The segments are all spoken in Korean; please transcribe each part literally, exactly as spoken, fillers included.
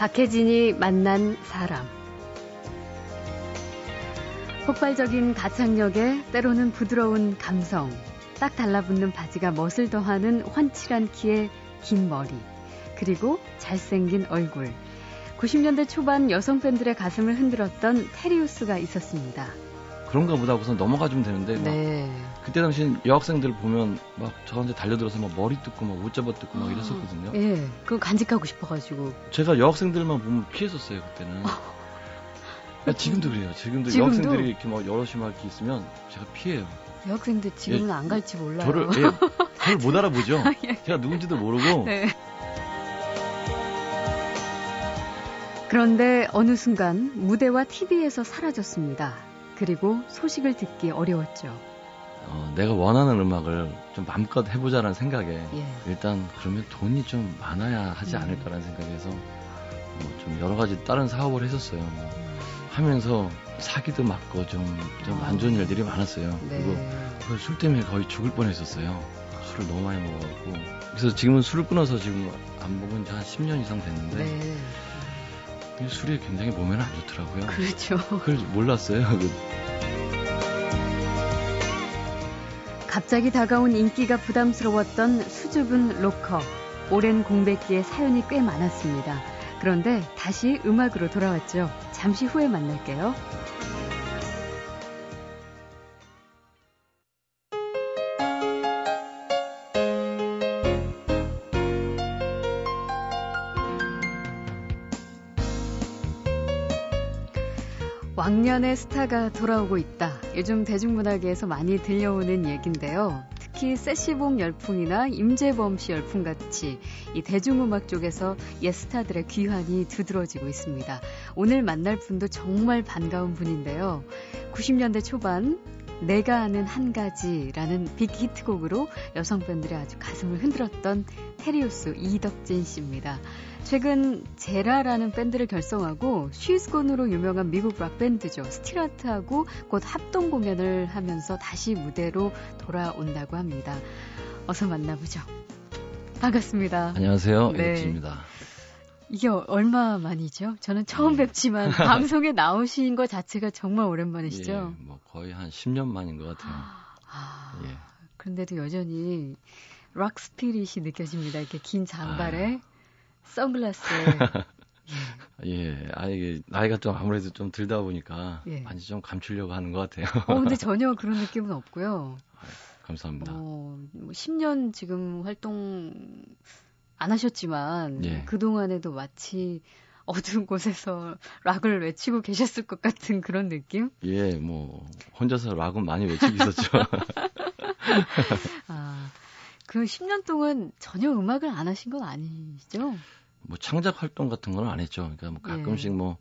박혜진이 만난 사람. 폭발적인 가창력에 때로는 부드러운 감성, 딱 달라붙는 바지가 멋을 더하는 환칠한 키에 긴 머리, 그리고 잘생긴 얼굴. 구십 년대 초반 여성 팬들의 가슴을 흔들었던 테리우스가 있었습니다. 그런가 보다 하고서 넘어가주면 되는데 막 네. 그때 당시엔 여학생들 보면 막 저한테 달려들어서 막 머리 뜯고 막 옷 잡아 뜯고 막 아, 이랬었거든요. 예, 그거 간직하고 싶어가지고. 제가 여학생들만 보면 피했었어요 그때는. 아, 지금도 그래요. 지금도, 지금도 여학생들이 이렇게 막 여럿이 막 이렇게 있으면 제가 피해요. 여학생들 지금은 예, 안 갈지 몰라요. 저를, 예, 저를 못 알아보죠. 예. 제가 누군지도 모르고. 네. 그런데 어느 순간 무대와 티비에서 사라졌습니다. 그리고 소식을 듣기 어려웠죠. 어, 내가 원하는 음악을 좀 마음껏 해보자라는 생각에 예. 일단 그러면 돈이 좀 많아야 하지 음. 않을까라는 생각에서 뭐 좀 여러 가지 다른 사업을 했었어요. 뭐 하면서 사기도 맞고 좀, 좀 안 좋은 일들이 많았어요. 네. 그리고 술 때문에 거의 죽을 뻔했었어요. 술을 너무 많이 먹어갖고. 그래서 지금은 술을 끊어서 지금 안 먹은 지 한 십 년 이상 됐는데 네. 술이 굉장히 몸에는 안 좋더라고요. 그렇죠. 그걸 몰랐어요. 갑자기 다가온 인기가 부담스러웠던 수줍은 로커. 오랜 공백기에 사연이 꽤 많았습니다. 그런데 다시 음악으로 돌아왔죠. 잠시 후에 만날게요. 왕년의 스타가 돌아오고 있다. 요즘 대중문화계에서 많이 들려오는 얘기인데요. 특히 세시봉 열풍이나 임재범 씨 열풍같이 이 대중음악 쪽에서 옛 스타들의 귀환이 두드러지고 있습니다. 오늘 만날 분도 정말 반가운 분인데요. 구십 년대 초반 내가 아는 한 가지라는 빅히트곡으로 여성 팬들의 아주 가슴을 흔들었던 테리우스 이덕진 씨입니다. 최근 제라라는 밴드를 결성하고 쉬즈곤으로 유명한 미국 락밴드죠. 스틸아트하고 곧 합동 공연을 하면서 다시 무대로 돌아온다고 합니다. 어서 만나보죠. 반갑습니다. 안녕하세요. 네. 이덕진입니다. 이게 얼마 만이죠? 저는 처음 네. 뵙지만 방송에 나오신 것 자체가 정말 오랜만이시죠? 예, 뭐 거의 한 십 년 만인 것 같아요. 아, 예. 그런데도 여전히 락 스피릿이 느껴집니다. 이렇게 긴 장발에 아. 선글라스에 예, 예. 아, 이게 나이가 좀 아무래도 좀 들다 보니까 예. 많이 좀 감추려고 하는 것 같아요. 어, 근데 전혀 그런 느낌은 없고요. 아, 감사합니다. 어, 십 년 지금 활동 안 하셨지만 예. 그동안에도 마치 어두운 곳에서 락을 외치고 계셨을 것 같은 그런 느낌? 예, 뭐 혼자서 락은 많이 외치고 있었죠. 아, 그 십 년 동안 전혀 음악을 안 하신 건 아니시죠? 뭐 창작 활동 같은 건 안 했죠. 그러니까 뭐 가끔씩 예. 뭐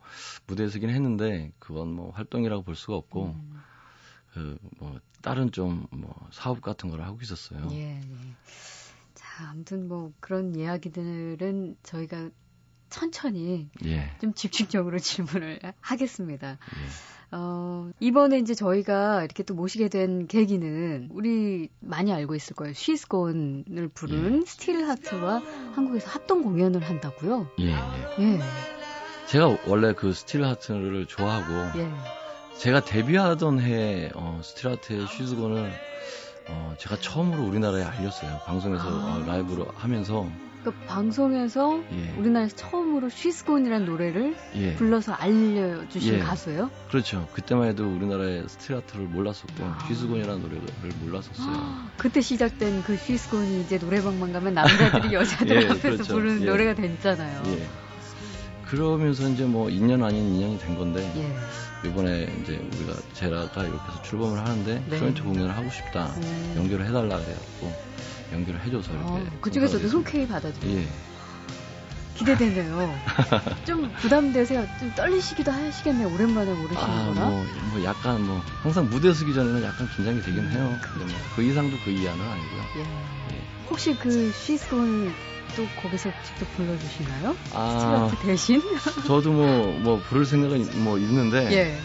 무대에서긴 했는데 그건 뭐 활동이라고 볼 수가 없고 음. 그 뭐 다른 좀 뭐 사업 같은 걸 하고 있었어요. 예. 예. 아무튼 뭐 그런 이야기들은 저희가 천천히 예. 좀 집중적으로 질문을 하겠습니다. 예. 어, 이번에 이제 저희가 이렇게 또 모시게 된 계기는 우리 많이 알고 있을 거예요. 쉬즈곤을 부른 예. 스틸하트와 한국에서 합동 공연을 한다고요? 예. 예. 제가 원래 그 스틸하트를 좋아하고 예. 제가 데뷔하던 해에 어, 스틸하트의 쉬즈곤을 어, 제가 처음으로 우리나라에 알렸어요. 방송에서 아. 어, 라이브로 하면서. 그러니까 방송에서 예. 우리나라에서 처음으로 쉬즈곤이라는 노래를 예. 불러서 알려주신 예. 가수예요? 그렇죠. 그때만 해도 우리나라의 스틸아트를 몰랐었고 아. 쉬즈곤이라는 노래를 몰랐었어요. 아. 그때 시작된 그 쉬즈곤이 이제 노래방만 가면 남자들이 여자들 예, 앞에서 그렇죠. 부르는 예. 노래가 됐잖아요. 예. 그러면서 이제 뭐 인연 아닌 인연이 된 건데 예. 이번에 이제 우리가 제라가 이렇게 해서 출범을 하는데 네. 조인트 공연을 하고 싶다. 네. 연결을 해달라 그래갖고 연결을 해줘서 이렇게 아, 그쪽에서도 흔쾌히 받아들여요. 예. 기대되네요. 좀 부담되세요? 좀 떨리시기도 하시겠네요. 오랜만에 모르시는구나. 아, 뭐, 뭐 약간 뭐 항상 무대 서기 전에는 약간 긴장이 되긴 음, 해요. 그렇죠. 근데 뭐 그 이상도 그 이하는 아니고요. 예. 예. 혹시 그 쉬즈곤 또 거기서 직접 불러주시나요? 아, 스틸아트 대신? 저도 뭐, 뭐 부를 생각은 뭐 있는데 예.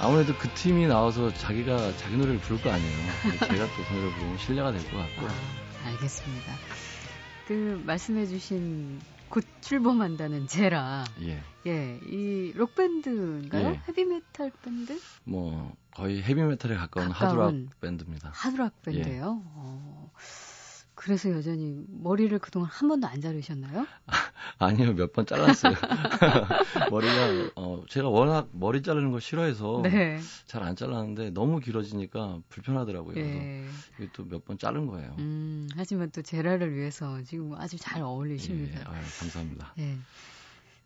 아무래도 그 팀이 나와서 자기가 자기 노래를 부를 거 아니에요. 제가 또 그 노래를 부르면 신뢰가 될 것 같고. 아, 알겠습니다. 그 말씀해주신 곧 출범한다는 제라. 예. 예. 이 록밴드인가요? 예. 헤비메탈 밴드? 뭐, 거의 헤비메탈에 가까운, 가까운 하드락 밴드입니다. 하드락 밴드예요? 예. 어, 그래서 여전히 머리를 그동안 한 번도 안 자르셨나요? 아, 아니요, 몇 번 잘랐어요. 머리가, 어, 제가 워낙 머리 자르는 걸 싫어해서 네. 잘 안 잘랐는데 너무 길어지니까 불편하더라고요. 예. 그래서 또 몇 번 자른 거예요. 음, 하지만 또 제라를 위해서 지금 아주 잘 어울리십니다. 예, 아유, 감사합니다. 예.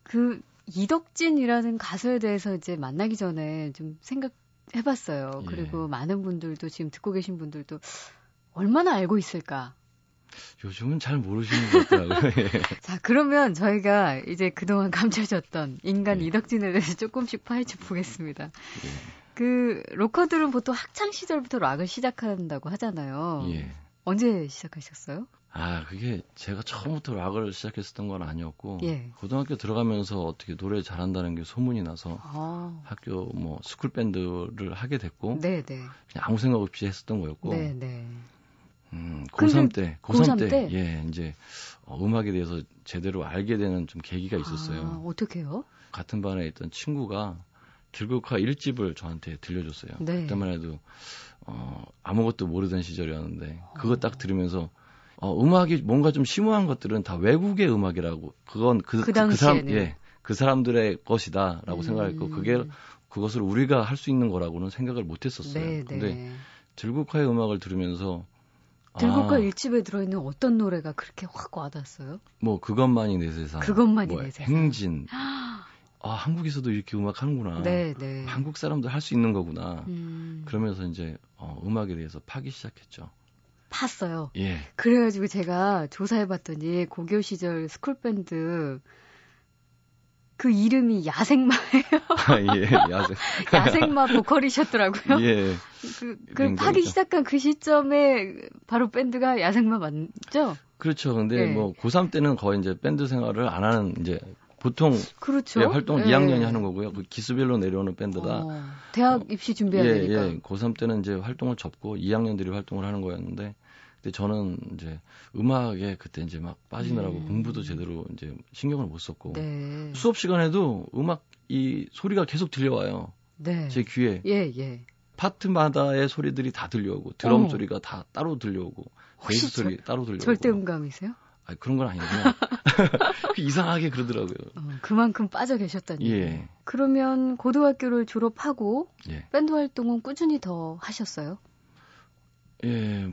그 이덕진이라는 가수에 대해서 이제 만나기 전에 좀 생각해봤어요. 그리고 예. 많은 분들도 지금 듣고 계신 분들도 얼마나 알고 있을까? 요즘은 잘 모르시는 것 같더라고요. 예. 자, 그러면 저희가 이제 그동안 감춰졌던 인간 예. 이덕진에 대해서 조금씩 파헤쳐 보겠습니다. 예. 그 로커들은 보통 학창 시절부터 락을 시작한다고 하잖아요. 예. 언제 시작하셨어요? 아, 그게 제가 처음부터 락을 시작했었던 건 아니었고 예. 고등학교 들어가면서 어떻게 노래 잘한다는 게 소문이 나서 아. 학교 뭐 스쿨 밴드를 하게 됐고 네네. 그냥 아무 생각 없이 했었던 거였고 네네. 음, 고삼 때, 고삼 때, 때, 예, 이제 어, 음악에 대해서 제대로 알게 되는 좀 계기가 있었어요. 아, 어떻게요? 같은 반에 있던 친구가 들국화 일 집을 저한테 들려줬어요. 네. 그때만 해도 어, 아무것도 모르던 시절이었는데 어. 그거 딱 들으면서 어, 음악이 뭔가 좀 심오한 것들은 다 외국의 음악이라고 그건 그, 그, 그, 그 사람, 예, 그 사람들의 것이다라고 음. 생각했고 그게 그것을 우리가 할 수 있는 거라고는 생각을 못했었어요. 네, 근데 네. 들국화의 음악을 들으면서 들국화 아. 일 집에 들어있는 어떤 노래가 그렇게 확 와닿았어요? 뭐 그것만이 내 세상, 그것만이 뭐 내 세상, 행진. 아, 한국에서도 이렇게 음악 하는구나. 네, 네. 한국 사람도 할 수 있는 거구나. 음. 그러면서 이제 어, 음악에 대해서 파기 시작했죠. 팠어요. 예. 그래가지고 제가 조사해봤더니 고교 시절 스쿨밴드 그 이름이 야생마예요. 아, 예, 야생. 야생마 보컬이셨더라고요. 예. 그, 그 파기 시작한 그 시점에 바로 밴드가 야생마 맞죠? 그렇죠. 근데 예. 뭐 고삼 때는 거의 이제 밴드 생활을 안 하는 이제 보통 그렇죠? 예, 활동 예. 이 학년이 하는 거고요. 그 기수별로 내려오는 밴드다. 어, 대학 입시 준비해야 어, 예, 되니까. 예. 고삼 때는 이제 활동을 접고 이 학년들이 활동을 하는 거였는데 근데 저는 이제 음악에 그때 이제 막 빠지느라고 음. 공부도 제대로 이제 신경을 못 썼고 네. 수업 시간에도 음악 이 소리가 계속 들려와요. 네. 제 귀에. 예, 예. 파트마다의 소리들이 다 들려오고 드럼 오. 소리가 다 따로 들려오고 베이스 소리 따로 들려오고. 절대 음감이세요? 아, 그런 건 아니구나. 이상하게 그러더라고요. 어, 그만큼 빠져 계셨다니. 예. 그러면 고등학교를 졸업하고 예. 밴드 활동은 꾸준히 더 하셨어요? 예.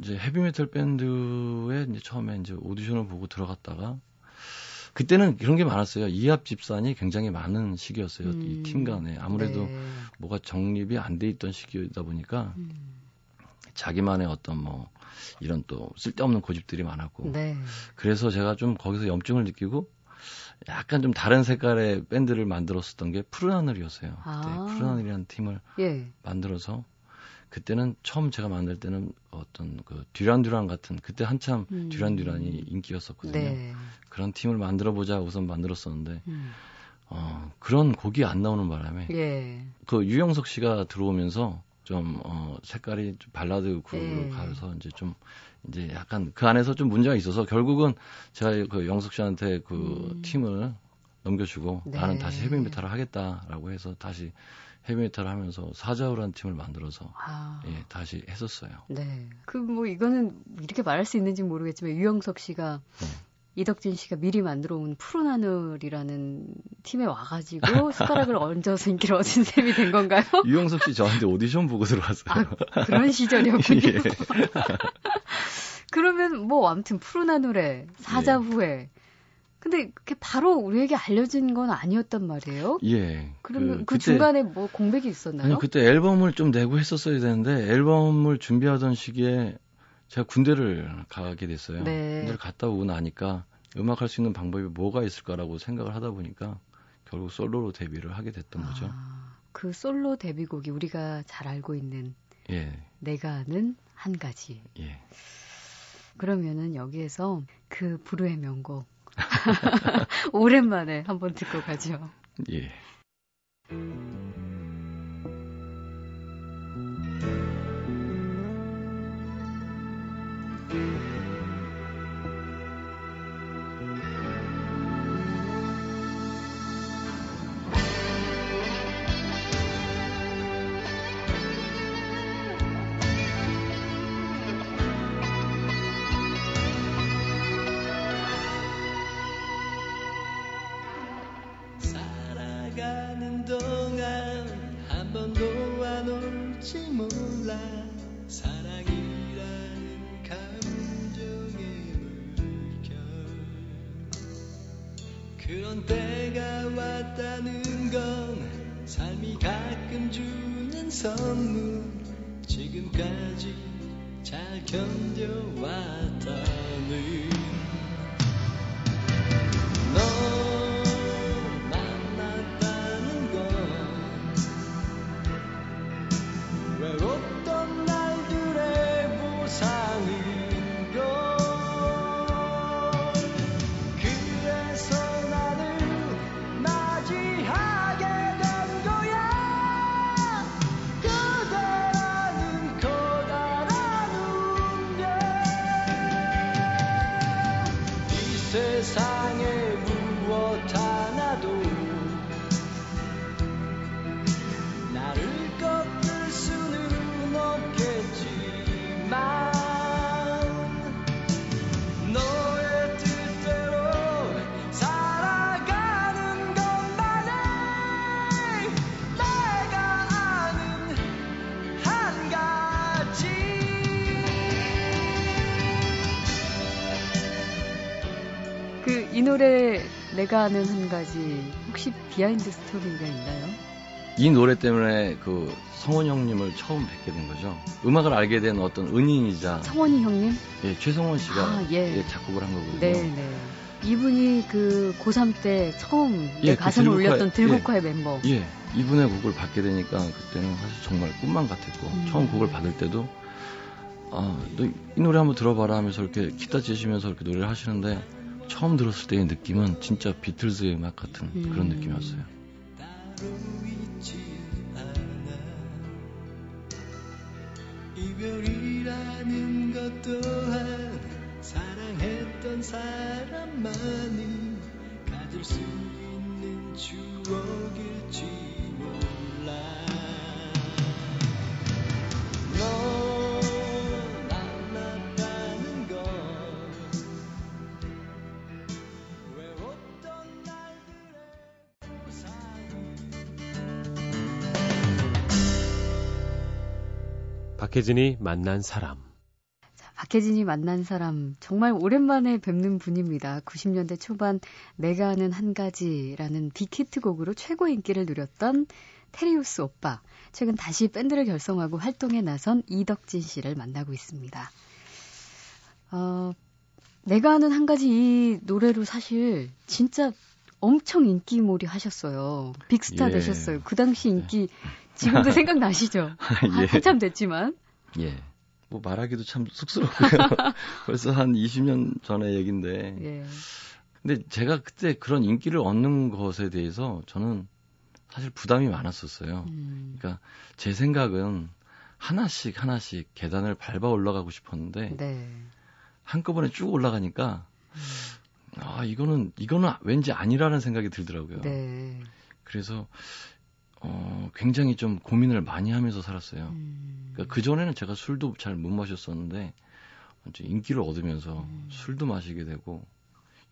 이제 헤비메탈 밴드에 이제 처음에 이제 오디션을 보고 들어갔다가 그때는 그런 게 많았어요. 이합 집산이 굉장히 많은 시기였어요. 음. 이 팀 간에 아무래도 네. 뭐가 정립이 안 돼 있던 시기이다 보니까 음. 자기만의 어떤 뭐 이런 또 쓸데없는 고집들이 많았고 네. 그래서 제가 좀 거기서 염증을 느끼고 약간 좀 다른 색깔의 밴드를 만들었었던 게 푸른 하늘이었어요. 그때 아. 푸른 하늘이라는 팀을 예. 만들어서 그때는 처음 제가 만들 때는 어떤 그 듀란 듀란 같은 그때 한참 음. 듀란 듀란이 인기였었거든요. 네. 그런 팀을 만들어 보자 우선 만들었었는데 음. 어, 그런 곡이 안 나오는 바람에 예. 그 유영석 씨가 들어오면서 좀 어, 색깔이 좀 발라드 그룹으로 예. 가서 이제 좀 이제 약간 그 안에서 좀 문제가 있어서 결국은 제가 그 영석 씨한테 그 음. 팀을 넘겨주고 네. 나는 다시 헤비메탈을 하겠다라고 해서 다시 헤비메탈을 하면서 사자우라는 팀을 만들어서 아. 예, 다시 했었어요. 네, 그 뭐 이거는 이렇게 말할 수 있는지 모르겠지만 유영석 씨가 네. 이덕진 씨가 미리 만들어온 푸른 하늘이라는 팀에 와가지고 숟가락을 얹어서 인기를 얻은 셈이 된 건가요? 유영석 씨 저한테 오디션 보고 들어왔어요. 아, 그런 시절이었군요. 예. 그러면 뭐 아무튼 푸른 하늘에 사자후에 예. 근데 그게 바로 우리에게 알려진 건 아니었단 말이에요. 예. 그러면 그, 그 그때, 중간에 뭐 공백이 있었나요? 아니, 그때 앨범을 좀 내고 했었어야 되는데 앨범을 준비하던 시기에 제가 군대를 가게 됐어요. 네. 군대를 갔다 오고 나니까 음악할 수 있는 방법이 뭐가 있을까라고 생각을 하다 보니까 결국 솔로로 데뷔를 하게 됐던 아, 거죠. 그 솔로 데뷔곡이 우리가 잘 알고 있는 예. 내가 아는 한 가지. 예. 그러면은 여기에서 그 불후의 명곡. 오랜만에 한번 듣고 가죠. 예. 가는 동안 한 번도 안 올지 몰라. 사랑이라는 감정의 물결, 그런 때가 왔다는 건 삶이 가끔 주는 선물. 지금까지 잘 견뎌왔다는 너 이 노래 내가 아는 한 가지 혹시 비하인드 스토리가 있나요? 이 노래 때문에 그 성원이 형님을 처음 뵙게 된 거죠. 음악을 알게 된 어떤 은인이자 성원이 형님? 예, 최성원 씨가 아, 예. 예, 작곡을 한 거거든요. 네, 네. 이분이 그 고삼 때 처음 예, 내 가슴을 그 들국화, 울렸던 들국화의 예, 멤버. 예, 이분의 곡을 받게 되니까 그때는 사실 정말 꿈만 같았고 음. 처음 곡을 받을 때도 아, 너 이 노래 한번 들어봐라 하면서 이렇게 기타 치시면서 이렇게 노래를 하시는데 처음 들었을 때의 느낌은 진짜 비틀즈의 음악 같은 음. 그런 느낌이었어요. 따로 있지 않아. 이별이라는 것 또한 사랑했던 사람만이 가질 수 있는 추억일지 몰라. 너 박혜진이 만난 사람. 자, 박혜진이 만난 사람. 정말 오랜만에 뵙는 분입니다. 구십 년대 초반 내가 아는 한 가지라는 빅히트 곡으로 최고 인기를 누렸던 테리우스 오빠. 최근 다시 밴드를 결성하고 활동에 나선 이덕진 씨를 만나고 있습니다. 어, 내가 아는 한 가지 이 노래로 사실 진짜 엄청 인기몰이 하셨어요. 빅스타 예. 되셨어요. 그 당시 인기 지금도 생각나시죠? 예. 한참 됐지만. 예. 뭐 말하기도 참 쑥스럽고요. 벌써 한 이십 년 전의 얘기인데. 예. 근데 제가 그때 그런 인기를 얻는 것에 대해서 저는 사실 부담이 많았었어요. 음. 그러니까 제 생각은 하나씩 하나씩 계단을 밟아 올라가고 싶었는데 네. 한꺼번에 쭉 올라가니까 음. 아, 이거는, 이거는 왠지 아니라는 생각이 들더라고요. 네. 그래서, 어, 굉장히 좀 고민을 많이 하면서 살았어요. 음. 그러니까 그전에는 제가 술도 잘 못 마셨었는데, 인기를 얻으면서 음. 술도 마시게 되고,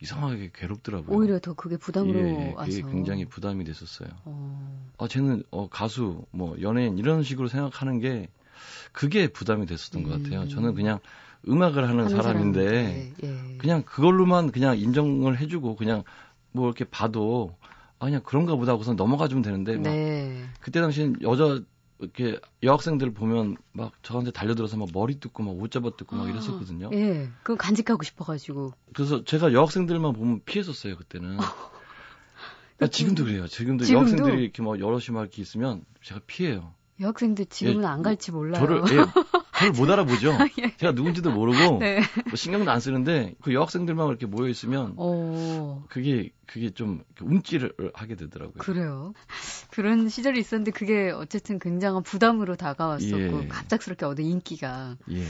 이상하게 괴롭더라고요. 오히려 더 그게 부담으로 예, 와서. 그게 굉장히 부담이 됐었어요. 어. 아, 쟤는, 어, 가수, 뭐, 연예인, 이런 식으로 생각하는 게, 그게 부담이 됐었던 음. 것 같아요. 저는 그냥, 음악을 하는, 하는 사람인데, 사람인데 예, 예. 그냥 그걸로만 그냥 인정을 해주고 그냥 뭐 이렇게 봐도 아 그냥 그런가 보다 하고서 넘어가주면 되는데 네. 막 그때 당시엔 여자 이렇게 여학생들 보면 막 저한테 달려들어서 막 머리 뜯고 막 옷 잡아 뜯고 막 아, 이랬었거든요. 예, 그건 간직하고 싶어가지고. 그래서 제가 여학생들만 보면 피했었어요 그때는. 그러니까 지금도 그래요. 지금도, 지금도 여학생들이 이렇게 막 여럿이 막 이렇게 있으면 제가 피해요. 여학생들 지금은 예, 안 갈지 몰라요. 저를, 예, 저를 못 알아보죠. 예. 제가 누군지도 모르고 네. 뭐 신경도 안 쓰는데 그 여학생들만 이렇게 모여 있으면 오. 그게 그게 좀 움찔을 하게 되더라고요. 그래요. 그런 시절이 있었는데 그게 어쨌든 굉장한 부담으로 다가왔었고 예. 갑작스럽게 얻은 인기가. 예.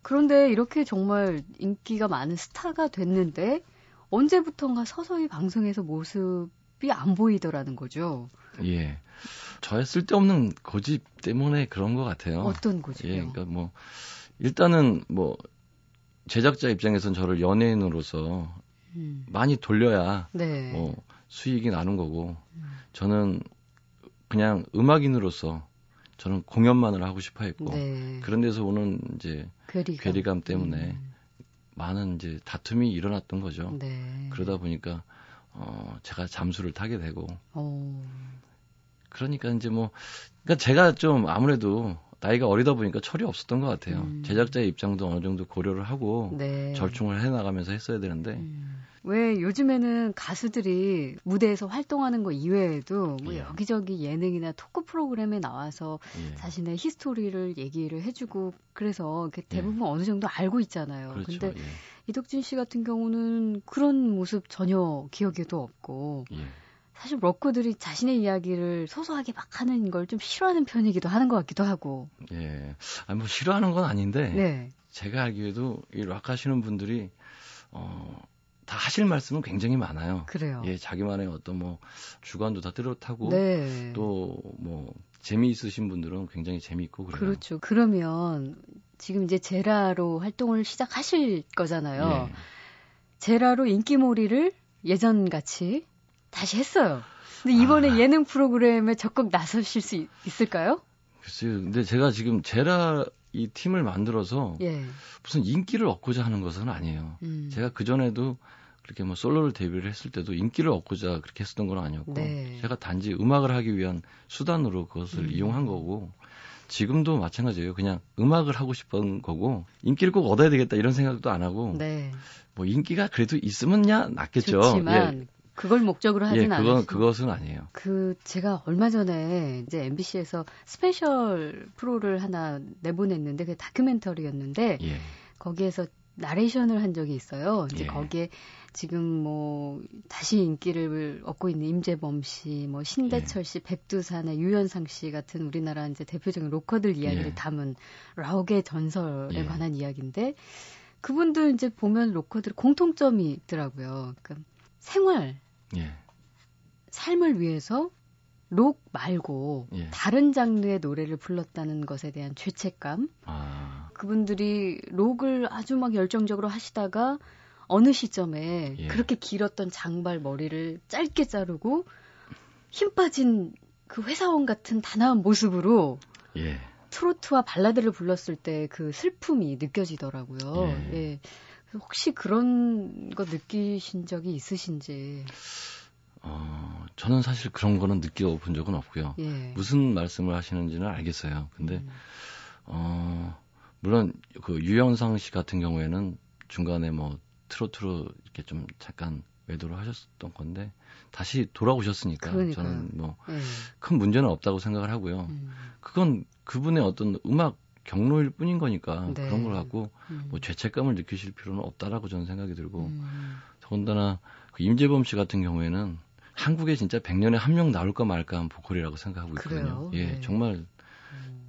그런데 이렇게 정말 인기가 많은 스타가 됐는데 언제부턴가 서서히 방송에서 모습이 안 보이더라는 거죠. 예. 저의 쓸데없는 고집 때문에 그런 것 같아요. 어떤 고집이요? 예, 그러니까 뭐 일단은 뭐 제작자 입장에선 저를 연예인으로서 음. 많이 돌려야 네. 뭐 수익이 나는 거고 음. 저는 그냥 음악인으로서 저는 공연만을 하고 싶어 했고 네. 그런 데서 오는 이제 괴리감, 괴리감 때문에 음. 많은 이제 다툼이 일어났던 거죠. 네. 그러다 보니까 어, 제가 잠수를 타게 되고 오. 그러니까 이제 뭐 그러니까 제가 좀 아무래도 나이가 어리다 보니까 철이 없었던 것 같아요. 음. 제작자의 입장도 어느 정도 고려를 하고 네. 절충을 해나가면서 했어야 되는데 음. 왜 요즘에는 가수들이 무대에서 활동하는 거 이외에도 뭐 예. 여기저기 예능이나 토크 프로그램에 나와서 예. 자신의 히스토리를 얘기를 해주고 그래서 대부분 예. 어느 정도 알고 있잖아요. 그런데 그렇죠. 예. 이덕진 씨 같은 경우는 그런 모습 전혀 기억에도 없고 예. 사실 럭커들이 자신의 이야기를 소소하게 막 하는 걸 좀 싫어하는 편이기도 하는 것 같기도 하고. 예, 아니 뭐 싫어하는 건 아닌데 네. 제가 알기에도 이 락 하시는 분들이 어. 다 하실 말씀은 굉장히 많아요. 그래요. 예, 자기만의 어떤 뭐 주관도 다 뚜렷하고 네. 또 뭐 재미있으신 분들은 굉장히 재미있고 그래요. 그렇죠. 그러면 지금 이제 제라로 활동을 시작하실 거잖아요. 네. 제라로 인기몰이를 예전같이 다시 했어요. 근데 이번에 아. 예능 프로그램에 적극 나서실 수 있을까요? 글쎄요. 근데 제가 지금 제라 이 팀을 만들어서 예. 무슨 인기를 얻고자 하는 것은 아니에요. 음. 제가 그전에도 그렇게 뭐 솔로를 데뷔를 했을 때도 인기를 얻고자 그렇게 했었던 건 아니었고 네. 제가 단지 음악을 하기 위한 수단으로 그것을 음. 이용한 거고 지금도 마찬가지예요. 그냥 음악을 하고 싶은 거고 인기를 꼭 얻어야 되겠다 이런 생각도 안 하고 네. 뭐 인기가 그래도 있으면야 낫겠죠. 좋지만 예. 그걸 목적으로 하진 예, 그건, 않았어요. 그것은 아니에요. 그 제가 얼마 전에 이제 엠비씨에서 스페셜 프로를 하나 내보냈는데 그게 다큐멘터리였는데 예. 거기에서 나레이션을 한 적이 있어요. 이제 예. 거기에 지금 뭐 다시 인기를 얻고 있는 임재범 씨, 뭐 신대철 씨, 예. 백두산의 유현상 씨 같은 우리나라 이제 대표적인 로커들 이야기를 예. 담은 락의 전설에 예. 관한 이야기인데 그분들 이제 보면 로커들 공통점이 있더라고요. 그러니까 생활 예. 삶을 위해서 록 말고 예. 다른 장르의 노래를 불렀다는 것에 대한 죄책감 아. 그분들이 록을 아주 막 열정적으로 하시다가 어느 시점에 예. 그렇게 길었던 장발 머리를 짧게 자르고 힘 빠진 그 회사원 같은 단아한 모습으로 예. 트로트와 발라드를 불렀을 때 그 슬픔이 느껴지더라고요. 예. 예. 혹시 그런 거 느끼신 적이 있으신지? 어, 저는 사실 그런 거는 느껴본 적은 없고요. 예. 무슨 말씀을 하시는지는 알겠어요. 근데 음. 어, 물론 그 유영상 씨 같은 경우에는 중간에 뭐 트로트로 이렇게 좀 잠깐 외도를 하셨던 건데 다시 돌아오셨으니까 그러니까요. 저는 뭐 큰 예. 문제는 없다고 생각을 하고요. 음. 그건 그분의 어떤 음악 경로일 뿐인 거니까 네. 그런 걸 갖고 음. 뭐 죄책감을 느끼실 필요는 없다라고 저는 생각이 들고 음. 더군다나 그 임재범 씨 같은 경우에는 한국에 진짜 백 년에 한 명 나올까 말까 한 보컬이라고 생각하고 있거든요. 그래요? 예, 네. 정말 음.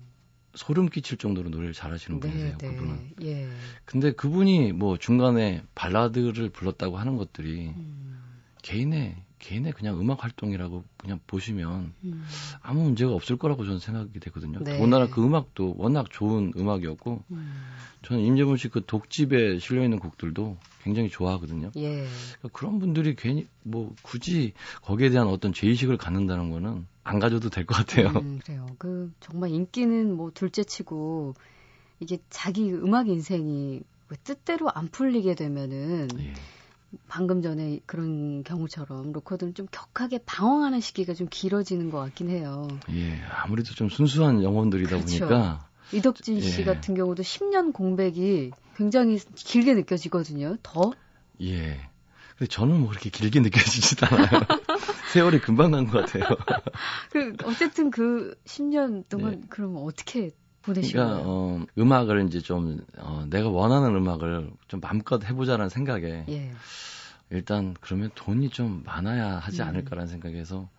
소름 끼칠 정도로 노래를 잘하시는 네, 분이세요. 네. 그분은. 예. 근데 그분이 뭐 중간에 발라드를 불렀다고 하는 것들이 음. 개인의 개인의 그냥 음악 활동이라고 그냥 보시면 음. 아무 문제가 없을 거라고 저는 생각이 되거든요. 네. 더군다나 그 음악도 워낙 좋은 음악이었고 음. 저는 임재범 씨 그 독집에 실려있는 곡들도 굉장히 좋아하거든요. 예. 그러니까 그런 분들이 괜히 뭐 굳이 거기에 대한 어떤 죄의식을 갖는다는 거는 안 가져도 될 것 같아요. 음, 그래요. 그 정말 인기는 뭐 둘째치고 이게 자기 음악 인생이 뜻대로 안 풀리게 되면은 예. 방금 전에 그런 경우처럼 로커들은 좀 격하게 방황하는 시기가 좀 길어지는 것 같긴 해요. 예, 아무래도 좀 순수한 영혼들이다 그렇죠. 보니까 이덕진 씨 예. 같은 경우도 십 년 공백이 굉장히 길게 느껴지거든요. 더? 예. 근데 저는 뭐 그렇게 길게 느껴지지도 않아요. 세월이 금방 간 것 같아요. 그 어쨌든 그 십 년 동안 예. 그럼 어떻게? 그러니까 어, 음악을 이제 좀 어, 내가 원하는 음악을 좀 마음껏 해보자라는 생각에 예. 일단 그러면 돈이 좀 많아야 하지 않을까라는 음. 생각에서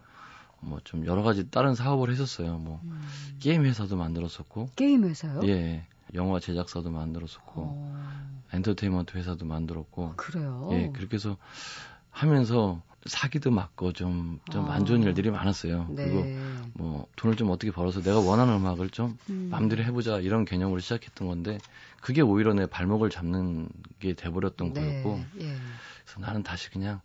뭐 좀 여러 가지 다른 사업을 했었어요. 뭐 음. 게임 회사도 만들었었고 게임 회사요? 예, 영화 제작사도 만들었었고 오. 엔터테인먼트 회사도 만들었고 아, 그래요? 예, 그렇게 해서 하면서. 사기도 맞고 좀, 좀 안 좋은 일들이 많았어요. 네. 그리고 뭐 돈을 좀 어떻게 벌어서 내가 원하는 음악을 좀 음. 마음대로 해보자 이런 개념으로 시작했던 건데 그게 오히려 내 발목을 잡는 게 돼버렸던 네. 거였고 예. 그래서 나는 다시 그냥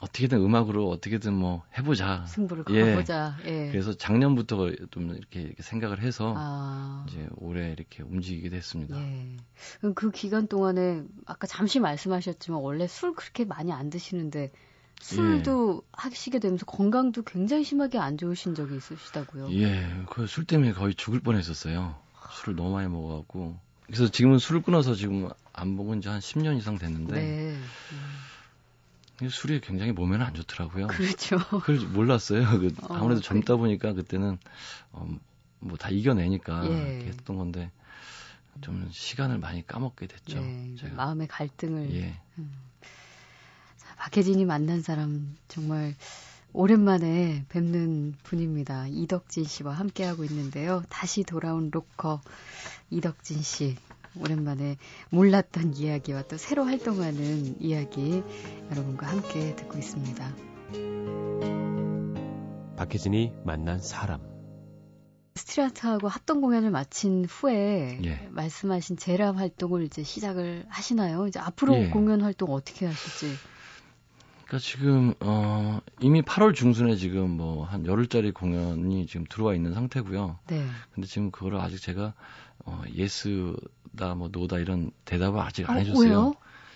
어떻게든 음악으로 어떻게든 뭐 해보자. 승부를 걸어보자. 예. 예. 그래서 작년부터 좀 이렇게, 이렇게 생각을 해서 아. 이제 올해 이렇게 움직이게 됐습니다. 예. 그럼 그 기간 동안에 아까 잠시 말씀하셨지만 원래 술 그렇게 많이 안 드시는데 술도 예. 하시게 되면서 건강도 굉장히 심하게 안 좋으신 적이 있으시다고요? 예, 그 술 때문에 거의 죽을 뻔했었어요. 술을 너무 많이 먹어갖고 그래서 지금은 술을 끊어서 지금 안 먹은 지 한 십 년 이상 됐는데. 네. 음. 술이 굉장히 몸에는 안 좋더라고요. 그렇죠. 그걸 몰랐어요. 그 아무래도 어, 젊다 보니까 그때는 어, 뭐 다 이겨내니까 예. 했던 건데 좀 시간을 많이 까먹게 됐죠. 예. 제가. 마음의 갈등을. 예. 음. 자, 박혜진이 만난 사람 정말 오랜만에 뵙는 분입니다. 이덕진 씨와 함께하고 있는데요. 다시 돌아온 로커 이덕진 씨. 오랜만에 몰랐던 이야기와 또 새로 활동하는 이야기 여러분과 함께 듣고 있습니다. 박혜진이 만난 사람. 스트라트하고 합동 공연을 마친 후에 예. 말씀하신 제라 활동을 이제 시작을 하시나요? 이제 앞으로 예. 공연 활동 어떻게 하실지. 그러니까 지금 어, 이미 팔월 중순에 지금 뭐 한 열흘짜리 공연이 지금 들어와 있는 상태고요. 네. 근데 지금 그거를 아직 제가 어, 예스다 뭐 노다 이런 대답을 아직 안 어, 해줬어요. 왜요?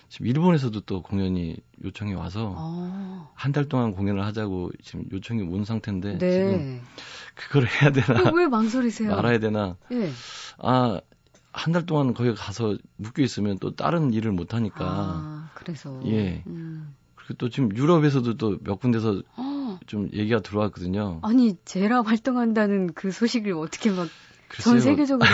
지금 일본에서도 또 공연이 요청이 와서 아. 한 달 동안 공연을 하자고 지금 요청이 온 상태인데 네. 지금 그걸 해야 되나? 왜 망설이세요? 말아야 되나? 네. 아, 한 달 동안 거기 가서 묶여 있으면 또 다른 일을 못 하니까. 아, 그래서. 예. 음. 그리고 또 지금 유럽에서도 또 몇 군데서 어. 좀 얘기가 들어왔거든요. 아니 제라 활동한다는 그 소식을 어떻게 막? 글쎄요. 전 세계적으로.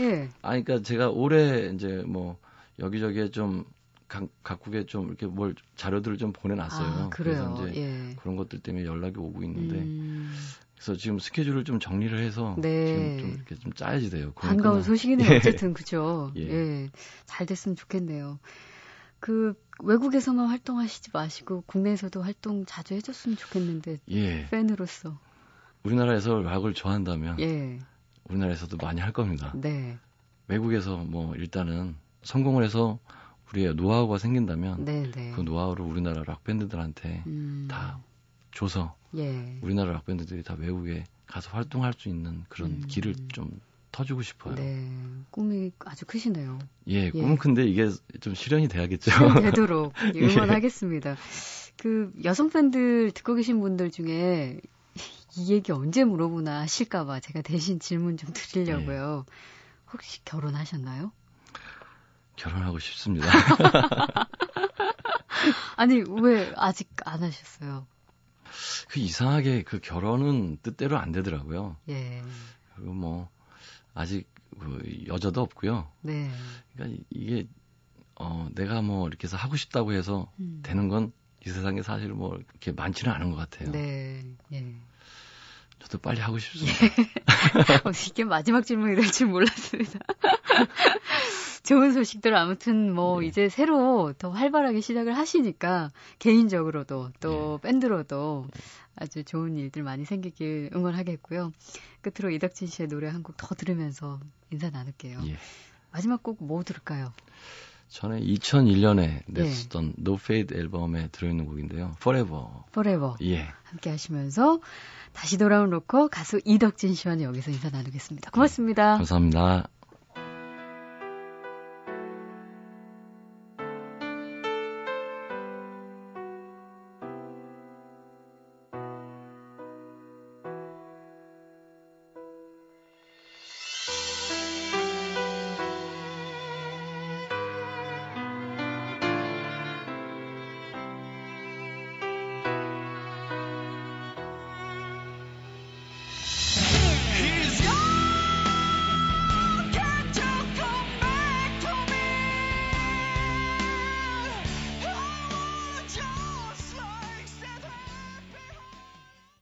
예. 아, 그러니까 제가 올해 이제 뭐 여기저기에 좀 각, 각국에 좀 이렇게 뭘 자료들을 좀 보내놨어요. 아, 그래요. 그래서 이제 예. 그런 것들 때문에 연락이 오고 있는데, 음. 그래서 지금 스케줄을 좀 정리를 해서 네. 지금 좀 이렇게 좀 짜야지 돼요. 반가운 소식이네요. 예. 어쨌든 그죠. 예. 예. 잘 됐으면 좋겠네요. 그 외국에서만 활동하시지 마시고 국내에서도 활동 자주 해줬으면 좋겠는데 예. 팬으로서. 우리나라에서 락을 좋아한다면. 예. 우리나라에서도 많이 할 겁니다. 네. 외국에서 뭐 일단은 성공을 해서 우리의 노하우가 생긴다면 네, 네. 그 노하우를 우리나라 락밴드들한테 음. 다 줘서 예. 우리나라 락밴드들이 다 외국에 가서 활동할 수 있는 그런 음. 길을 좀 터주고 싶어요. 네. 꿈이 아주 크시네요. 예, 꿈은 예. 큰데 이게 좀 실현이 돼야겠죠. 되도록 응원하겠습니다. 예. 그 여성 팬들 듣고 계신 분들 중에 이 얘기 언제 물어보나 하실까봐 제가 대신 질문 좀 드리려고요. 네. 혹시 결혼하셨나요? 결혼하고 싶습니다. 아니, 왜 아직 안 하셨어요? 그 이상하게 그 결혼은 뜻대로 안 되더라고요. 예. 그리고 뭐, 아직 그 여자도 없고요. 네. 그러니까 이게, 어, 내가 뭐 이렇게 해서 하고 싶다고 해서 음. 되는 건 이 세상에 사실 뭐 이렇게 많지는 않은 것 같아요. 네. 예. 저도 빨리 하고 싶습니다. 예. 이게 마지막 질문이 될 줄 몰랐습니다. 좋은 소식들 아무튼 뭐 네. 이제 새로 더 활발하게 시작을 하시니까 개인적으로도 또 네. 밴드로도 아주 좋은 일들 많이 생기길 응원하겠고요. 끝으로 이덕진 씨의 노래 한 곡 더 들으면서 인사 나눌게요. 예. 마지막 곡 뭐 들을까요? 전에 이천일 년에 냈었던 네. No Fade 앨범에 들어있는 곡인데요. Forever. Forever. 예. 함께 하시면서 다시 돌아온 로커 가수 이덕진 씨와는 여기서 인사 나누겠습니다. 고맙습니다. 네. 감사합니다.